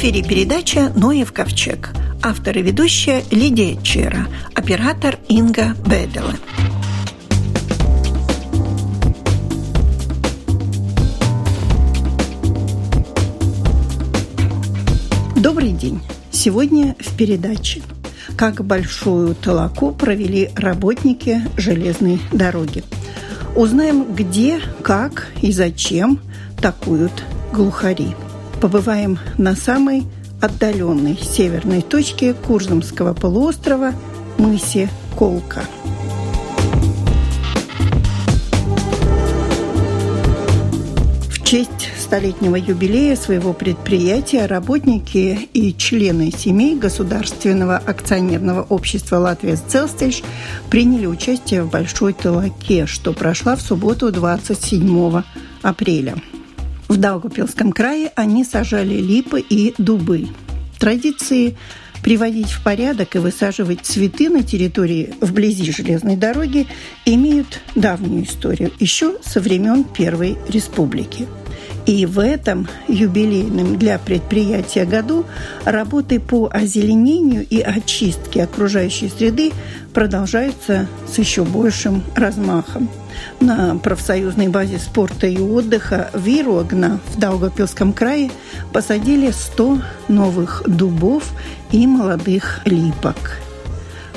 эфире передача «Ноев ковчег». Автор и ведущая Лидия Черера, оператор Инга Беделла. Добрый день! Сегодня в передаче «Как большую толоку провели работники железной дороги». Узнаем, где, как и зачем такуют глухари. Побываем на самой отдаленной северной точке Курзамского полуострова – мысе Колка. В честь столетнего юбилея своего предприятия работники и члены семей Государственного акционерного общества «Латвия Целстейш» приняли участие в Большой Толоке, что прошла в субботу 27 апреля. В Даугавпилском крае они сажали липы и дубы. Традиции приводить в порядок и высаживать цветы на территории вблизи железной дороги имеют давнюю историю, еще со времен Первой Республики. И в этом юбилейном для предприятия году работы по озеленению и очистке окружающей среды продолжаются с еще большим размахом. На профсоюзной базе спорта и отдыха Вирогна в Даугавпилском крае посадили 100 новых дубов и молодых липок.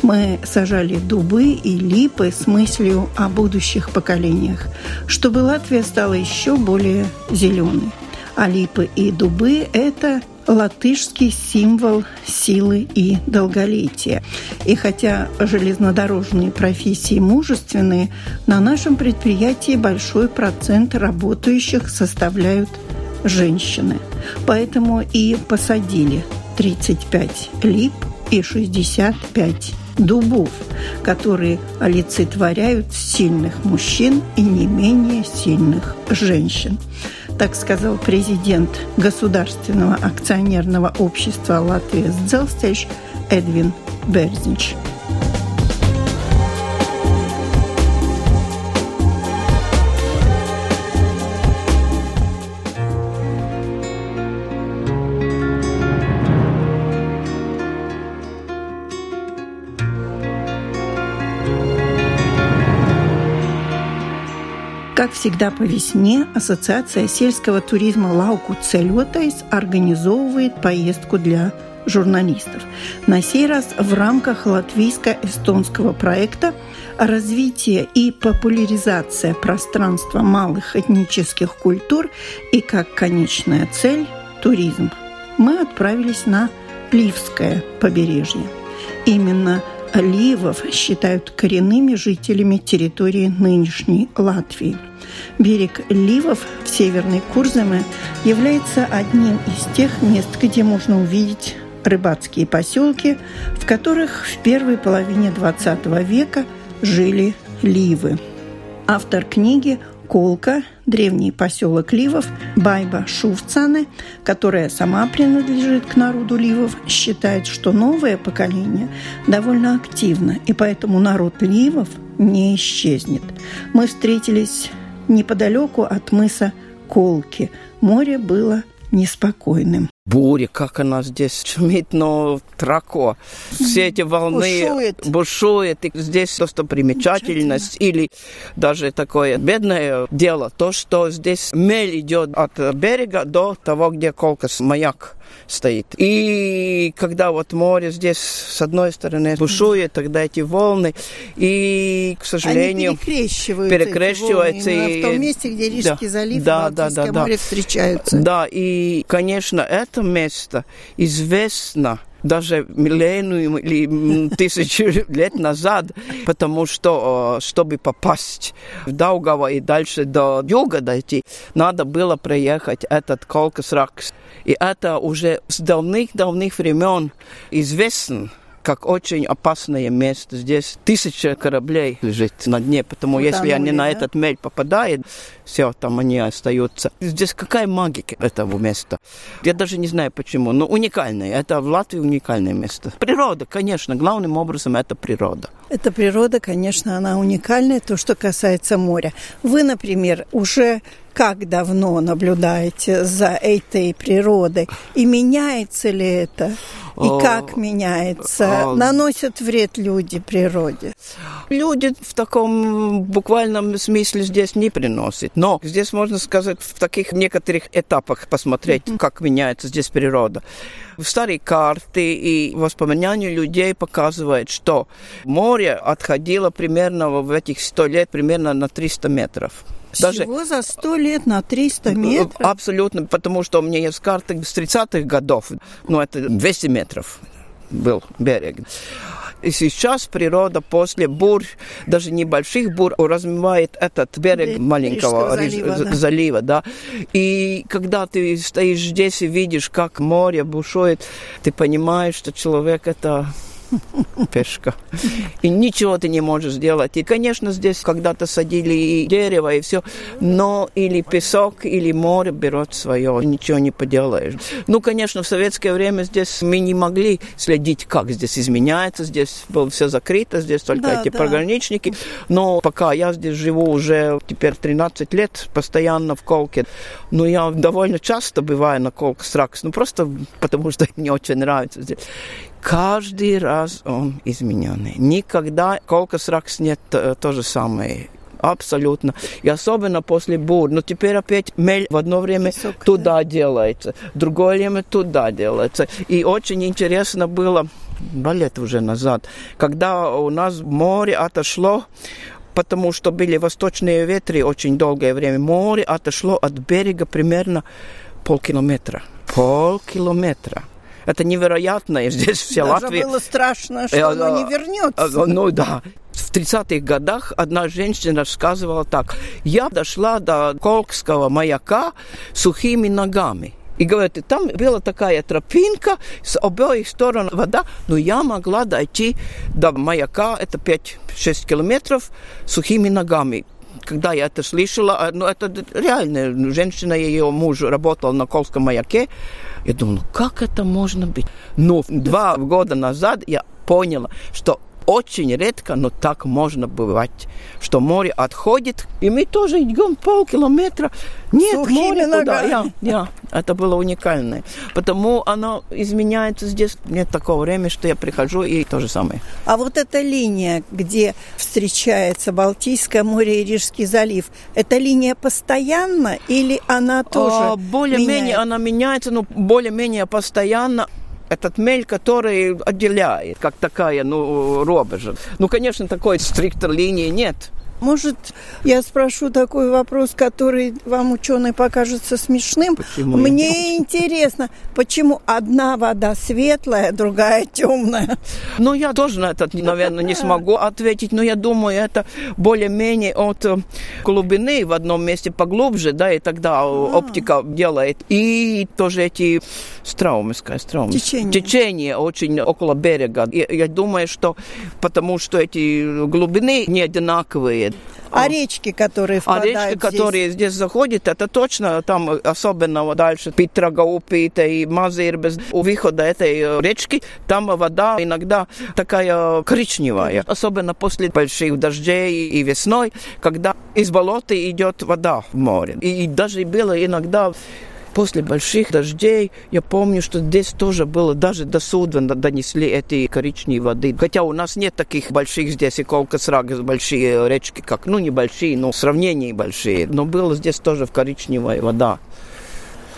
Мы сажали дубы и липы с мыслью о будущих поколениях, чтобы Латвия стала еще более зеленой. А липы и дубы – это латышский символ силы и долголетия. И хотя железнодорожные профессии мужественные, на нашем предприятии большой процент работающих составляют женщины. Поэтому и посадили 35 лип и 65 дубов, которые олицетворяют сильных мужчин и не менее сильных женщин. Так сказал президент Государственного акционерного общества «Латвия Целстейш» Эдвин Берзинч. Как всегда по весне, Ассоциация сельского туризма «Лаукус Целютайс» организовывает поездку для журналистов. На сей раз в рамках латвийско-эстонского проекта «Развитие и популяризация пространства малых этнических культур и как конечная цель – туризм» мы отправились на Ливское побережье. Именно ливов считают коренными жителями территории нынешней Латвии. Берег ливов в Северной Курзаме является одним из тех мест, где можно увидеть рыбацкие поселки, в которых в первой половине XX века жили ливы. Автор книги «Колка. Древний поселок ливов» Байба-Шувцаны, которая сама принадлежит к народу ливов, считает, что новое поколение довольно активно, и поэтому народ ливов не исчезнет. Мы встретились неподалеку от мыса Колки. Море было неспокойным. Буря, как она здесь шумит, но трако. Все эти волны бушуют. И здесь просто примечательность или даже такое бедное дело, то, что здесь мель идет от берега до того, где Колкас маяк стоит. И когда вот море здесь с одной стороны бушует, тогда эти волны, и, к сожалению, они перекрещиваются и в том месте, где Рижский залив и Балтийское море встречаются. Да, и, конечно, это место известно даже миллиону или тысячу лет назад, потому что, чтобы попасть в Даугаву и дальше до юга дойти, надо было проехать этот Колкасрагс. И это уже с давных-давних времен известно как очень опасное место. Здесь 1000 кораблей лежит на дне, потому что если они на этот мель попадают, все, там они остаются. Здесь какая магия этого места? Я даже не знаю почему, но уникальное. Это в Латвии уникальное место. Природа, конечно, главным образом это природа. Эта природа, конечно, она уникальная, то, что касается моря. Вы, например, уже как давно наблюдаете за этой природой? И меняется ли это? И как меняется? Наносят вред люди природе? Люди в таком буквальном смысле здесь не приносят. Но здесь можно сказать, в таких некоторых этапах посмотреть, как меняется здесь природа. Старые карты и воспоминания людей показывают, что море отходило примерно в этих 100 лет примерно на 300 метров. Всего за 100 лет на 300 метров? Абсолютно, потому что у меня есть карты с 30-х годов, но это 200 метров был берег. И сейчас природа после бурь, даже небольших бурь, размывает этот берег маленького залива. Да. И когда ты стоишь здесь и видишь, как море бушует, ты понимаешь, что человек – это... пешка. И ничего ты не можешь сделать. И, конечно, здесь когда-то садили и дерево, и все, но или песок, или море берет свое, ничего не поделаешь. Ну, конечно, в советское время здесь мы не могли следить, как здесь изменяется, здесь было все закрыто, здесь только пограничники. Но пока я здесь живу уже теперь 13 лет, постоянно в Колке, но я довольно часто бываю на Колкасрагс, ну, просто потому что мне очень нравится здесь. Каждый раз он измененный. Никогда Колкасрагс нет то же самое. Абсолютно. И особенно после бур. Но теперь опять мель в одно время песок, туда делается, в другое время туда делается. И очень интересно было 2 лета уже назад, когда у нас море отошло, потому что были восточные ветры очень долгое время. Море отошло от берега примерно полкилометра. Полкилометра. Это невероятно, и здесь вся Латвия... Даже было страшно, что оно не вернется. Ну да. В 30-х годах одна женщина рассказывала так. Я дошла до Колкского маяка сухими ногами. И говорит, там была такая тропинка, с обеих сторон вода, но я могла дойти до маяка, это 5-6 километров, сухими ногами. Когда я это слышала, ну это реально, женщина, ее муж работал на Колкском маяке, я думала, как это можно быть? Но 2 года назад я поняла, что очень редко, но так можно бывать, что море отходит, и мы тоже идем полкилометра. Нет, море туда. Это было уникально. Потому оно изменяется здесь. Нет такого времени, что я прихожу и то же самое. А вот эта линия, где встречается Балтийское море и Рижский залив, эта линия постоянна или она тоже более-менее она меняется, но более-менее постоянно. Этот мель, который отделяет, как такая, робежа. Ну, конечно, такой стриктор линии нет. Может, я спрошу такой вопрос, который вам, ученые, покажется смешным. Почему? Мне интересно, почему одна вода светлая, другая темная? Ну, я тоже на этот, наверное, не смогу ответить, но я думаю, это более-менее от глубины в одном месте поглубже, да, и тогда оптика делает. И тоже эти течения очень около берега. Я думаю, что потому что эти глубины не одинаковые. А речки, которые впадают здесь? А речки, которые здесь заходят, это точно там, особенно дальше Питрагаупита и Мазирбез, у выхода этой речки, там вода иногда такая коричневая. Особенно после больших дождей и весной, когда из болота идет вода в море. И даже было иногда... После больших дождей, я помню, что здесь тоже было, даже до судна донесли эти коричневые воды. Хотя у нас нет таких больших здесь, и Колкасрагс, большие речки, как, небольшие, но в сравнении большие. Но было здесь тоже коричневая вода.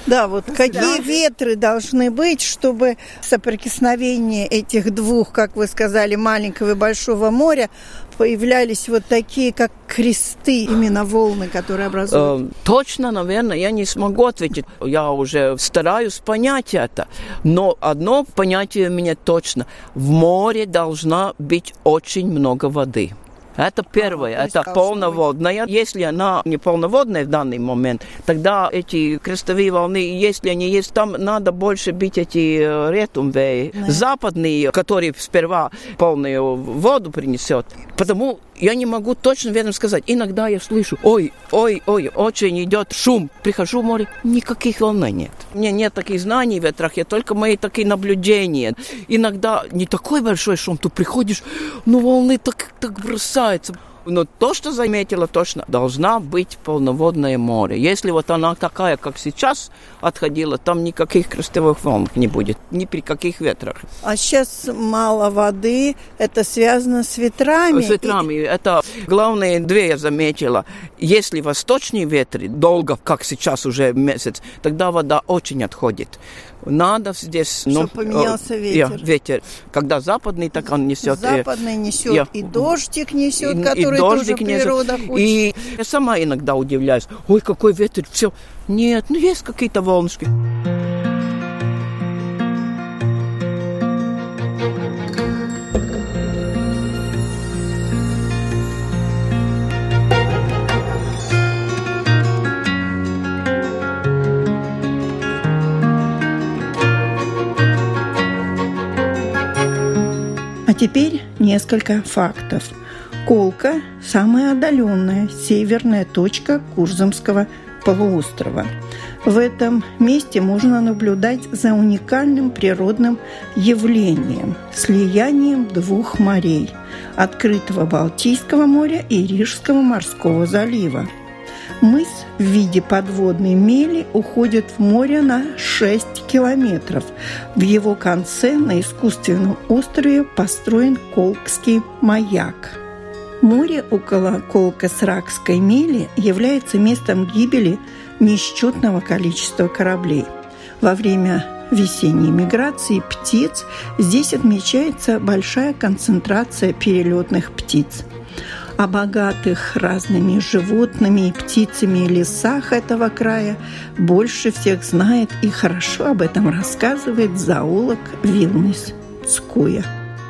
Да, вот какие ветры должны быть, чтобы соприкосновение этих двух, как вы сказали, маленького и большого моря, появлялись вот такие, как кресты, именно волны, которые образуют? Точно, наверное, я не смогу ответить. Я уже стараюсь понять это. Но одно понятие у меня точно. В море должна быть очень много воды. Это первое, это полноводная. Если она не полноводная в данный момент, тогда эти крестовые волны, если они есть, там надо больше бить эти ретумвеи, западные, которые сперва полную воду принесет. Потому я не могу точно верно сказать. Иногда я слышу, очень идет шум. Прихожу в море, никаких волн нет. У меня нет таких знаний в ветрах, я только мои такие наблюдения. Иногда не такой большой шум, ты приходишь, волны так бросаются. Но то, что заметила, точно должна быть полноводное море. Если вот она такая, как сейчас, отходила, там никаких крестовых волн не будет, ни при каких ветрах. А сейчас мало воды, это связано с ветрами? С ветрами. Это главные две я заметила. Если восточные ветры долго, как сейчас уже месяц, тогда вода очень отходит. Надо здесь... Чтобы поменялся ветер. Ветер. Когда западный, так он несет... Западный несет, и дождик несет, который тоже природа хочет. И я сама иногда удивляюсь. Ой, какой ветер, все. Нет, ну есть какие-то волнышки. Теперь несколько фактов. Колка – самая отдаленная северная точка Курзамского полуострова. В этом месте можно наблюдать за уникальным природным явлением – слиянием двух морей – открытого Балтийского моря и Рижского морского залива. Мыс в виде подводной мели уходит в море на 6 километров. В его конце на искусственном острове построен Колкский маяк. Море около Колкасрагской мели является местом гибели несчетного количества кораблей. Во время весенней миграции птиц здесь отмечается большая концентрация перелетных птиц. О богатых разными животными и птицами лесах этого края больше всех знает и хорошо об этом рассказывает зоолог Вилнис Скуя.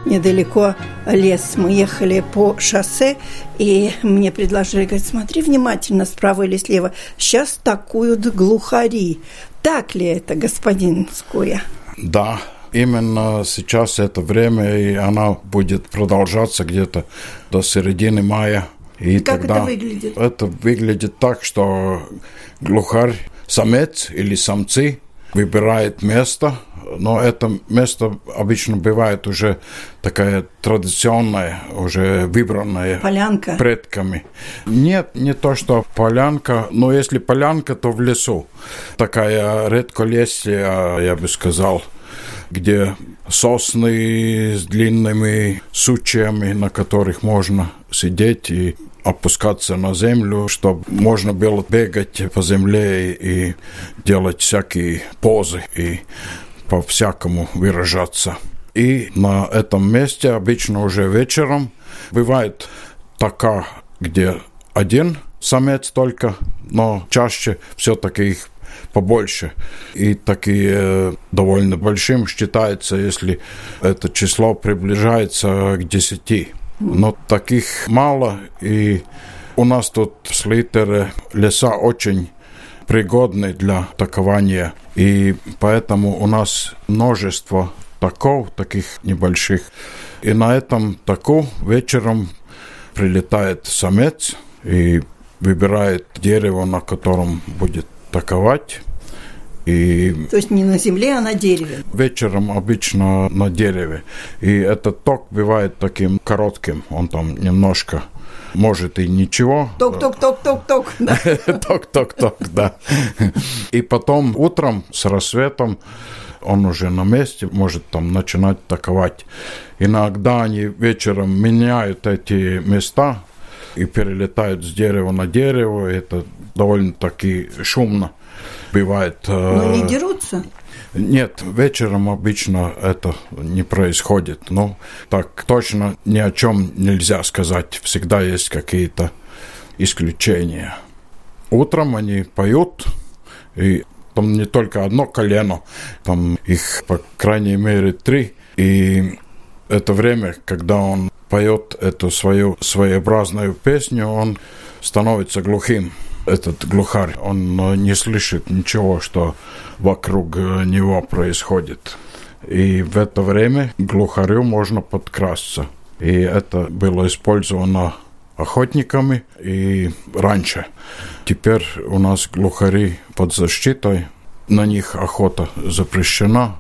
Недалеко лес. Мы ехали по шоссе, и мне предложили, говорит, смотри внимательно справа или слева. Сейчас такуют глухари. Так ли это, господин Скуя? Да, именно сейчас это время, и она будет продолжаться где-то до середины мая. И как тогда это выглядит? Это выглядит так, что глухарь, самец или самцы, выбирает место, но это место обычно бывает уже такая традиционная, уже выбранная полянка. Предками. Нет, не то, что полянка, но если полянка, то в лесу. Такая редколесье, я бы сказал, где сосны с длинными сучьями, на которых можно сидеть и опускаться на землю, чтобы можно было бегать по земле и делать всякие позы и по-всякому выражаться. И на этом месте обычно уже вечером бывает такая, где один самец только, но чаще все-таки их побольше. И такие довольно большим считается, если это число приближается к 10. Но таких мало, и у нас тут в Слитере леса очень пригодны для такования, и поэтому у нас множество таков, таких небольших. И на этом таку вечером прилетает самец и выбирает дерево, на котором будет таковать. И то есть не на земле, а на дереве? Вечером обычно на дереве. И этот ток бывает таким коротким, он там немножко, может и ничего. Ток-ток-ток-ток-ток. Ток-ток-ток, да. И потом утром с рассветом он уже на месте, может там начинать таковать. Иногда они вечером меняют эти места и перелетают с дерева на дерево. Это довольно-таки шумно бывает. Но не дерутся? Нет, вечером обычно это не происходит. Но так точно ни о чем нельзя сказать. Всегда есть какие-то исключения. Утром они поют, и там не только одно колено, там их, по крайней мере, 3. И это время, когда он поет эту свою своеобразную песню, он становится глухим. Этот глухарь, он не слышит ничего, что вокруг него происходит. И в это время глухарю можно подкрасться. И это было использовано охотниками и раньше. Теперь у нас глухари под защитой. На них охота запрещена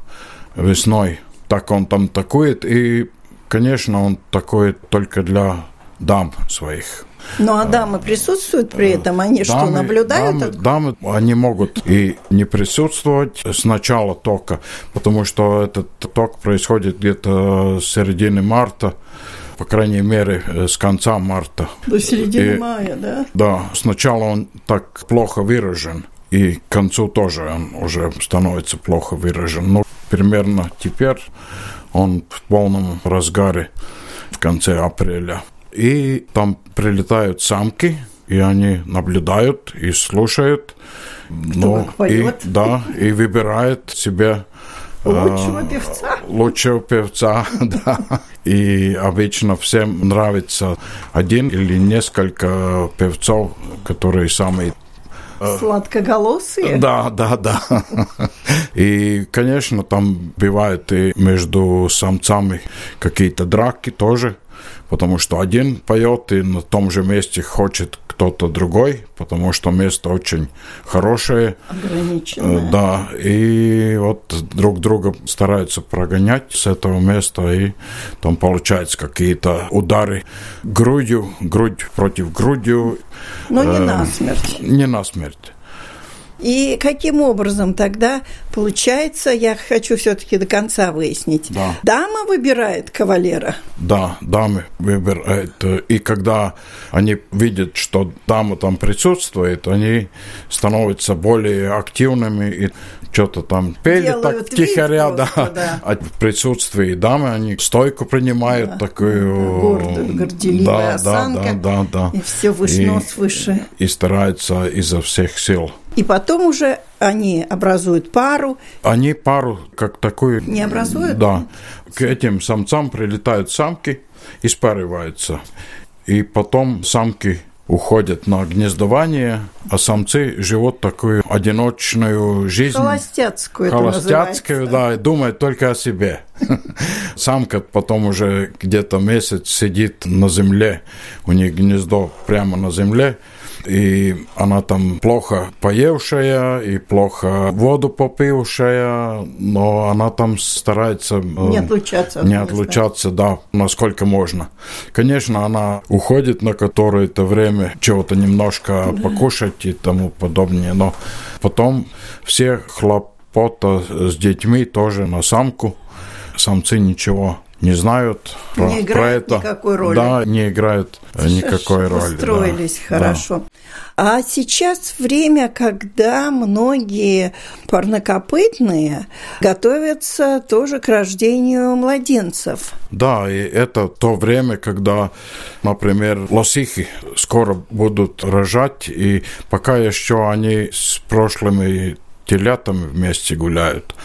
весной. Так он там такует. И, конечно, он такует только для дамб своих. Ну, а дамы присутствуют при этом? Они дамы, что, наблюдают? Дамы, они могут и не присутствовать с начала тока, потому что этот ток происходит где-то с середины марта, по крайней мере, с конца марта. До середины мая, да? Да, сначала он так плохо выражен, и к концу тоже он уже становится плохо выражен. Но примерно теперь он в полном разгаре в конце апреля. И там прилетают самки, и они наблюдают и слушают, и выбирают себе лучшего певца, да. И обычно всем нравится один или несколько певцов, которые самые сладкоголосые? Да. И, конечно, там бывают и между самцами какие-то драки тоже, потому что один поет, и на том же месте хочет кто-то другой, потому что место очень хорошее. Ограниченное. Да, и вот друг друга стараются прогонять с этого места, и там получаются какие-то удары грудью, грудь против грудью. Но не насмерть. Не насмерть. И каким образом тогда получается, я хочу все-таки до конца выяснить, да. Дама выбирает кавалера? Да, дамы выбирают. И когда они видят, что дама там присутствует, они становятся более активными и что-то там пели, делают так втихаря, да. А в присутствии дамы они стойку принимают, да. Такую... горделивая осанка, и все выше, нос выше. И стараются изо всех сил. И потом уже они образуют пару. Они пару как такую... Не образуют? Да. К этим самцам прилетают самки и спариваются. И потом самки уходят на гнездование, а самцы живут такую одиночную жизнь. Холостяцкую, да, и думают только о себе. Самка потом уже где-то месяц сидит на земле, у них гнездо прямо на земле, и она там плохо поевшая и плохо воду попившая, но она там старается не отлучаться, да, насколько можно. Конечно, она уходит на какое-то время чего-то немножко покушать и тому подобное, но потом все хлопота с детьми тоже на самку. Самцы ничего не знают про это. Не играют никакой роли. Устроились хорошо. Да. А сейчас время, когда многие парнокопытные готовятся тоже к рождению младенцев. Да, и это то время, когда, например, лосихи скоро будут рожать, и пока еще они с прошлыми телятами вместе гуляют,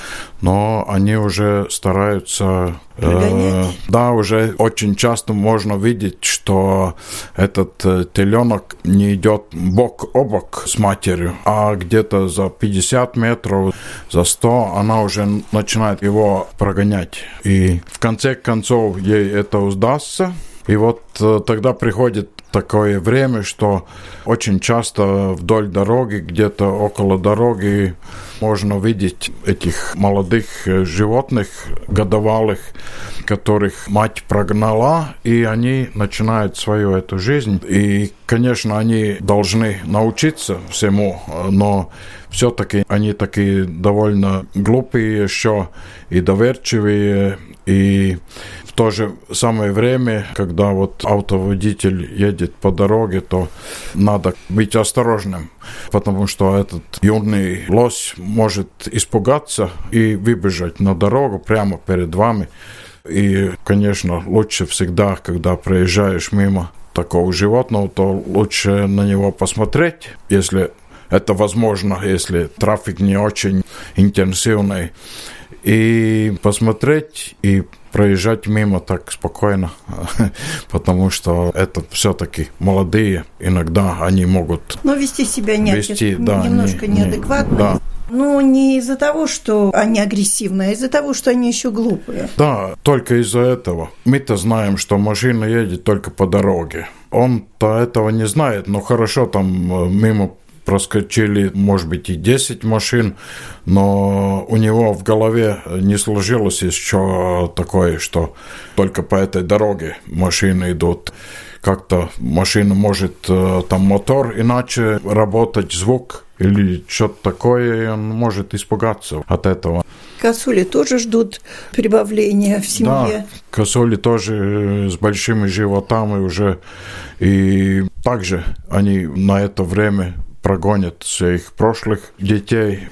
но они уже стараются... да, уже очень часто можно видеть, что этот теленок не идет бок о бок с матерью, а где-то за 50 метров, за 100 она уже начинает его прогонять. И в конце концов ей это удастся. И вот тогда приходит такое время, что очень часто вдоль дороги, где-то около дороги, можно видеть этих молодых животных, годовалых, которых мать прогнала, и они начинают свою эту жизнь. И, конечно, они должны научиться всему, но все-таки они такие довольно глупые еще и доверчивые, и в то же самое время, когда вот автоводитель едет по дороге, то надо быть осторожным, потому что этот юный лось может испугаться и выбежать на дорогу прямо перед вами. И, конечно, лучше всегда, когда проезжаешь мимо такого животного, то лучше на него посмотреть, если это возможно, если трафик не очень интенсивный, и посмотреть, и проезжать мимо так спокойно, потому что это все-таки молодые, иногда они могут... Но вести себя неадекватно. Да. Но не из-за того, что они агрессивные, а из-за того, что они еще глупые. Да, только из-за этого. Мы-то знаем, что машина едет только по дороге. Он-то этого не знает, но хорошо там мимо проскочили, может быть, и 10 машин, но у него в голове не сложилось еще такое, что только по этой дороге машины идут. как-то машина может, там мотор иначе работать, звук или что-то такое, и он может испугаться от этого. Косули тоже ждут прибавления в семье. Да, косули тоже с большими животами уже, и также они на это время прогонят своих прошлых детей.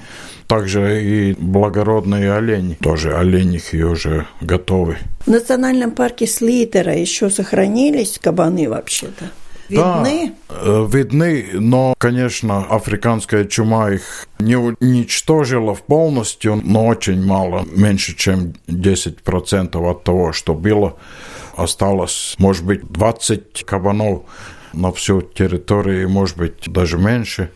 Также и благородные олени, тоже оленихи уже готовы. В национальном парке Слитера еще сохранились кабаны вообще-то? Видны? Да, видны, но, конечно, африканская чума их не уничтожила полностью, но очень мало, меньше чем 10% от того, что было. Осталось, может быть, 20 кабанов на всю территорию, может быть, даже меньше.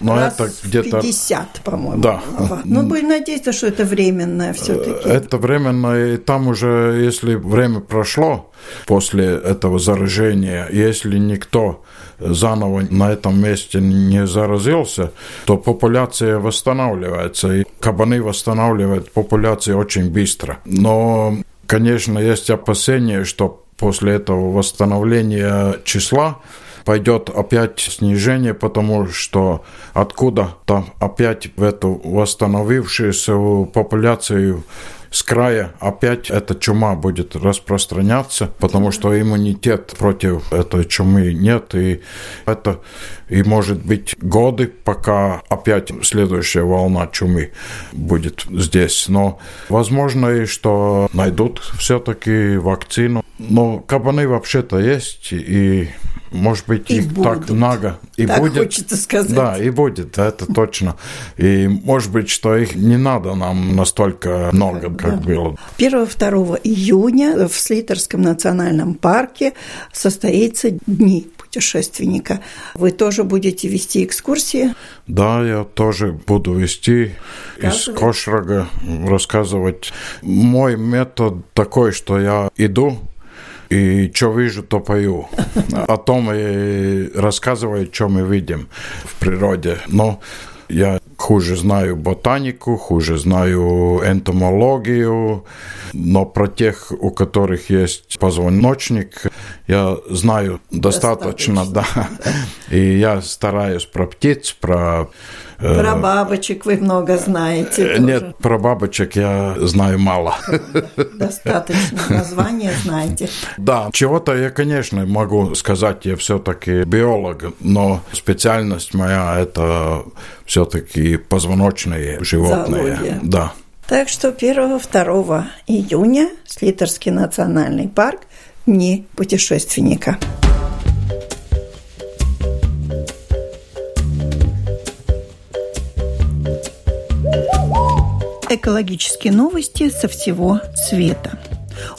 Но раз это где-то 50, по-моему. Да. Но будем надеяться, что это временное все-таки. Это временное, и там уже, если время прошло после этого заражения, если никто заново на этом месте не заразился, то популяция восстанавливается, и кабаны восстанавливают популяцию очень быстро. Но, конечно, есть опасения, что после этого восстановления числа пойдет опять снижение, потому что откуда-то опять в эту восстановившуюся популяцию с края опять эта чума будет распространяться, потому что иммунитет против этой чумы нет, и это и может быть годы, пока опять следующая волна чумы будет здесь. Но возможно и что найдут все-таки вакцину. Но кабаны вообще-то есть, и может быть, и их будут так много. И так будет, хочется сказать. Да, и будет, это точно. И может быть, что их не надо нам настолько много, как было. 1-2 июня в Слитерском национальном парке состоится Дни путешественника. Вы тоже будете вести экскурсии? Да, я тоже буду вести из Кошрага, рассказывать. Мой метод такой, что я иду, и что вижу, то пою. О том и рассказываю, что мы видим в природе. Но я хуже знаю ботанику, хуже знаю энтомологию, но про тех, у которых есть позвоночник, я знаю достаточно. Да. И я стараюсь про птиц, про бабочек вы много знаете тоже. Нет, про бабочек я знаю мало. Достаточно, название знаете. Да, чего-то я, конечно, могу сказать, я все-таки биолог, но специальность моя – это все-таки позвоночные животные. Зоология. Да. Так что 1-2 июня Слитерский национальный парк, Дни путешественника. Экологические новости со всего света.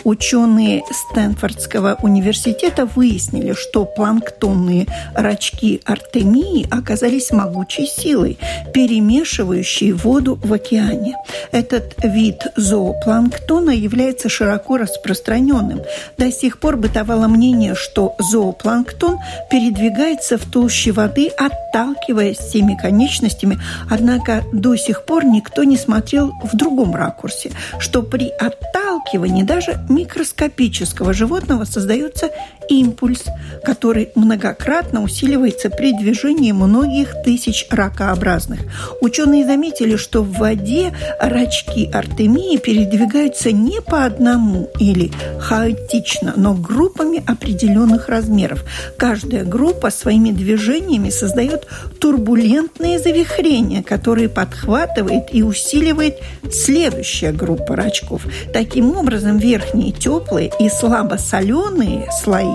Ученые Стэнфордского университета выяснили, что планктонные рачки Артемии оказались могучей силой, перемешивающей воду в океане. Этот вид зоопланктона является широко распространенным. До сих пор бытовало мнение, что зоопланктон передвигается в толще воды, отталкиваясь всеми конечностями, однако до сих пор никто не смотрел в другом ракурсе, что при отталкивании даже микроскопического животного создается импульс, который многократно усиливается при движении многих тысяч ракообразных. Ученые заметили, что в воде рачки Артемии передвигаются не по одному или хаотично, но группами определенных размеров. Каждая группа своими движениями создает турбулентные завихрения, которые подхватывает и усиливает следующая группа рачков. Таким образом, верхние теплые и слабосоленые слои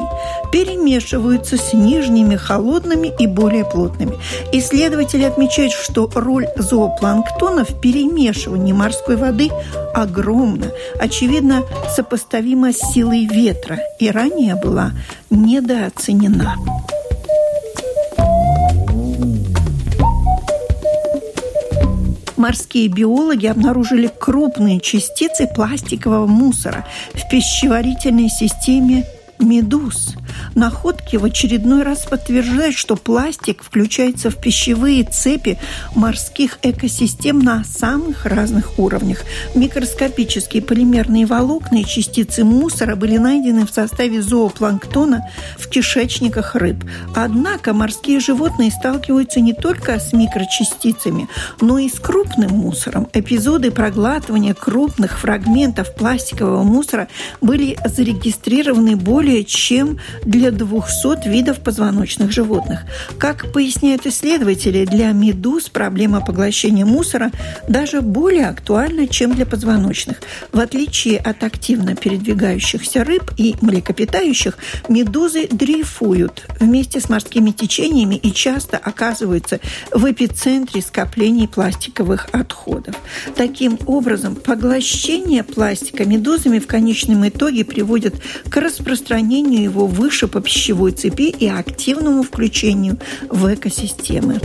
перемешиваются с нижними холодными и более плотными. Исследователи отмечают, что роль зоопланктона в перемешивании морской воды огромна, очевидно, сопоставима с силой ветра, и ранее была недооценена. Морские биологи обнаружили крупные частицы пластикового мусора в пищеварительной системе медуз. находки в очередной раз подтверждают, что пластик включается в пищевые цепи морских экосистем на самых разных уровнях. Микроскопические полимерные волокна и частицы мусора были найдены в составе зоопланктона в кишечниках рыб. Однако морские животные сталкиваются не только с микрочастицами, но и с крупным мусором. Эпизоды проглатывания крупных фрагментов пластикового мусора были зарегистрированы более чем для 200 видов позвоночных животных. Как поясняют исследователи, для медуз проблема поглощения мусора даже более актуальна, чем для позвоночных. В отличие от активно передвигающихся рыб и млекопитающих, медузы дрейфуют вместе с морскими течениями и часто оказываются в эпицентре скоплений пластиковых отходов. Таким образом, поглощение пластика медузами в конечном итоге приводит к распространению его выше по пищевой цепи и активному включению в экосистемы.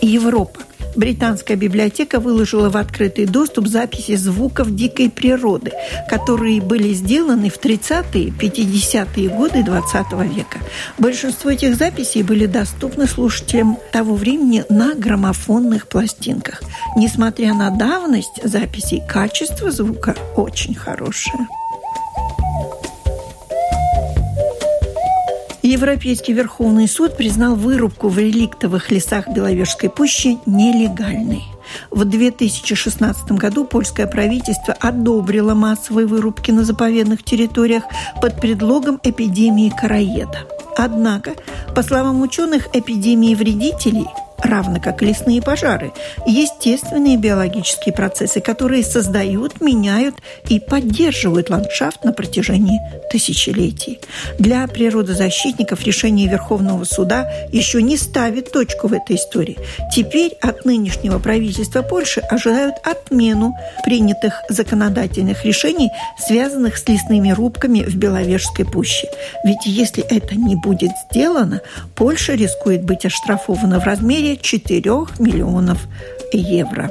Европа. Британская библиотека выложила в открытый доступ записи звуков дикой природы, которые были сделаны в 30-е, 50-е годы XX века. Большинство этих записей были доступны слушателям того времени на граммофонных пластинках. Несмотря на давность записей, качество звука очень хорошее. Европейский Верховный суд признал вырубку в реликтовых лесах Беловежской пущи нелегальной. В 2016 году польское правительство одобрило массовые вырубки на заповедных территориях под предлогом эпидемии короеда. Однако, по словам ученых, эпидемии вредителей, равно как лесные пожары, естественные биологические процессы, которые создают, меняют и поддерживают ландшафт на протяжении тысячелетий. Для природозащитников решение Верховного суда еще не ставит точку в этой истории. Теперь от нынешнего правительства Польши ожидают отмену принятых законодательных решений, связанных с лесными рубками в Беловежской пуще. Ведь если это не будет сделано, Польша рискует быть оштрафована в размере 4 миллионов евро.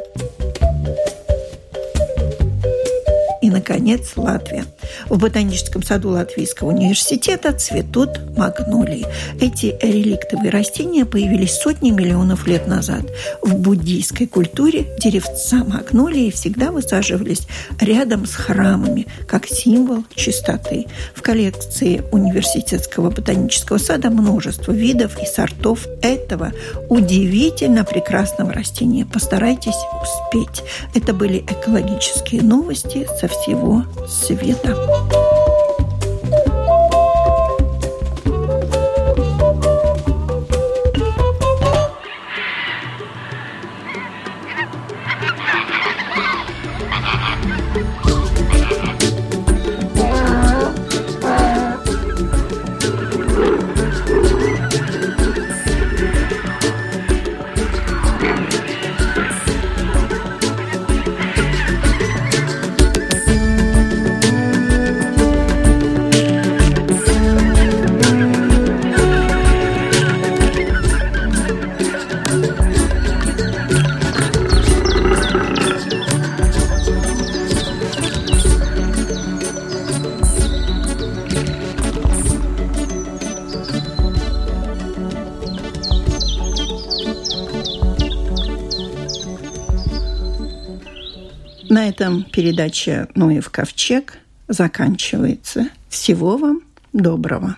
И, наконец, Латвия. В ботаническом саду Латвийского университета цветут магнолии. Эти реликтовые растения появились сотни миллионов лет назад. В буддийской культуре деревца магнолии всегда высаживались рядом с храмами, как символ чистоты. В коллекции университетского ботанического сада множество видов и сортов этого удивительно прекрасного растения. Постарайтесь успеть. Это были экологические новости со всего света. На этом передача «Ноев ковчег» заканчивается. Всего вам доброго!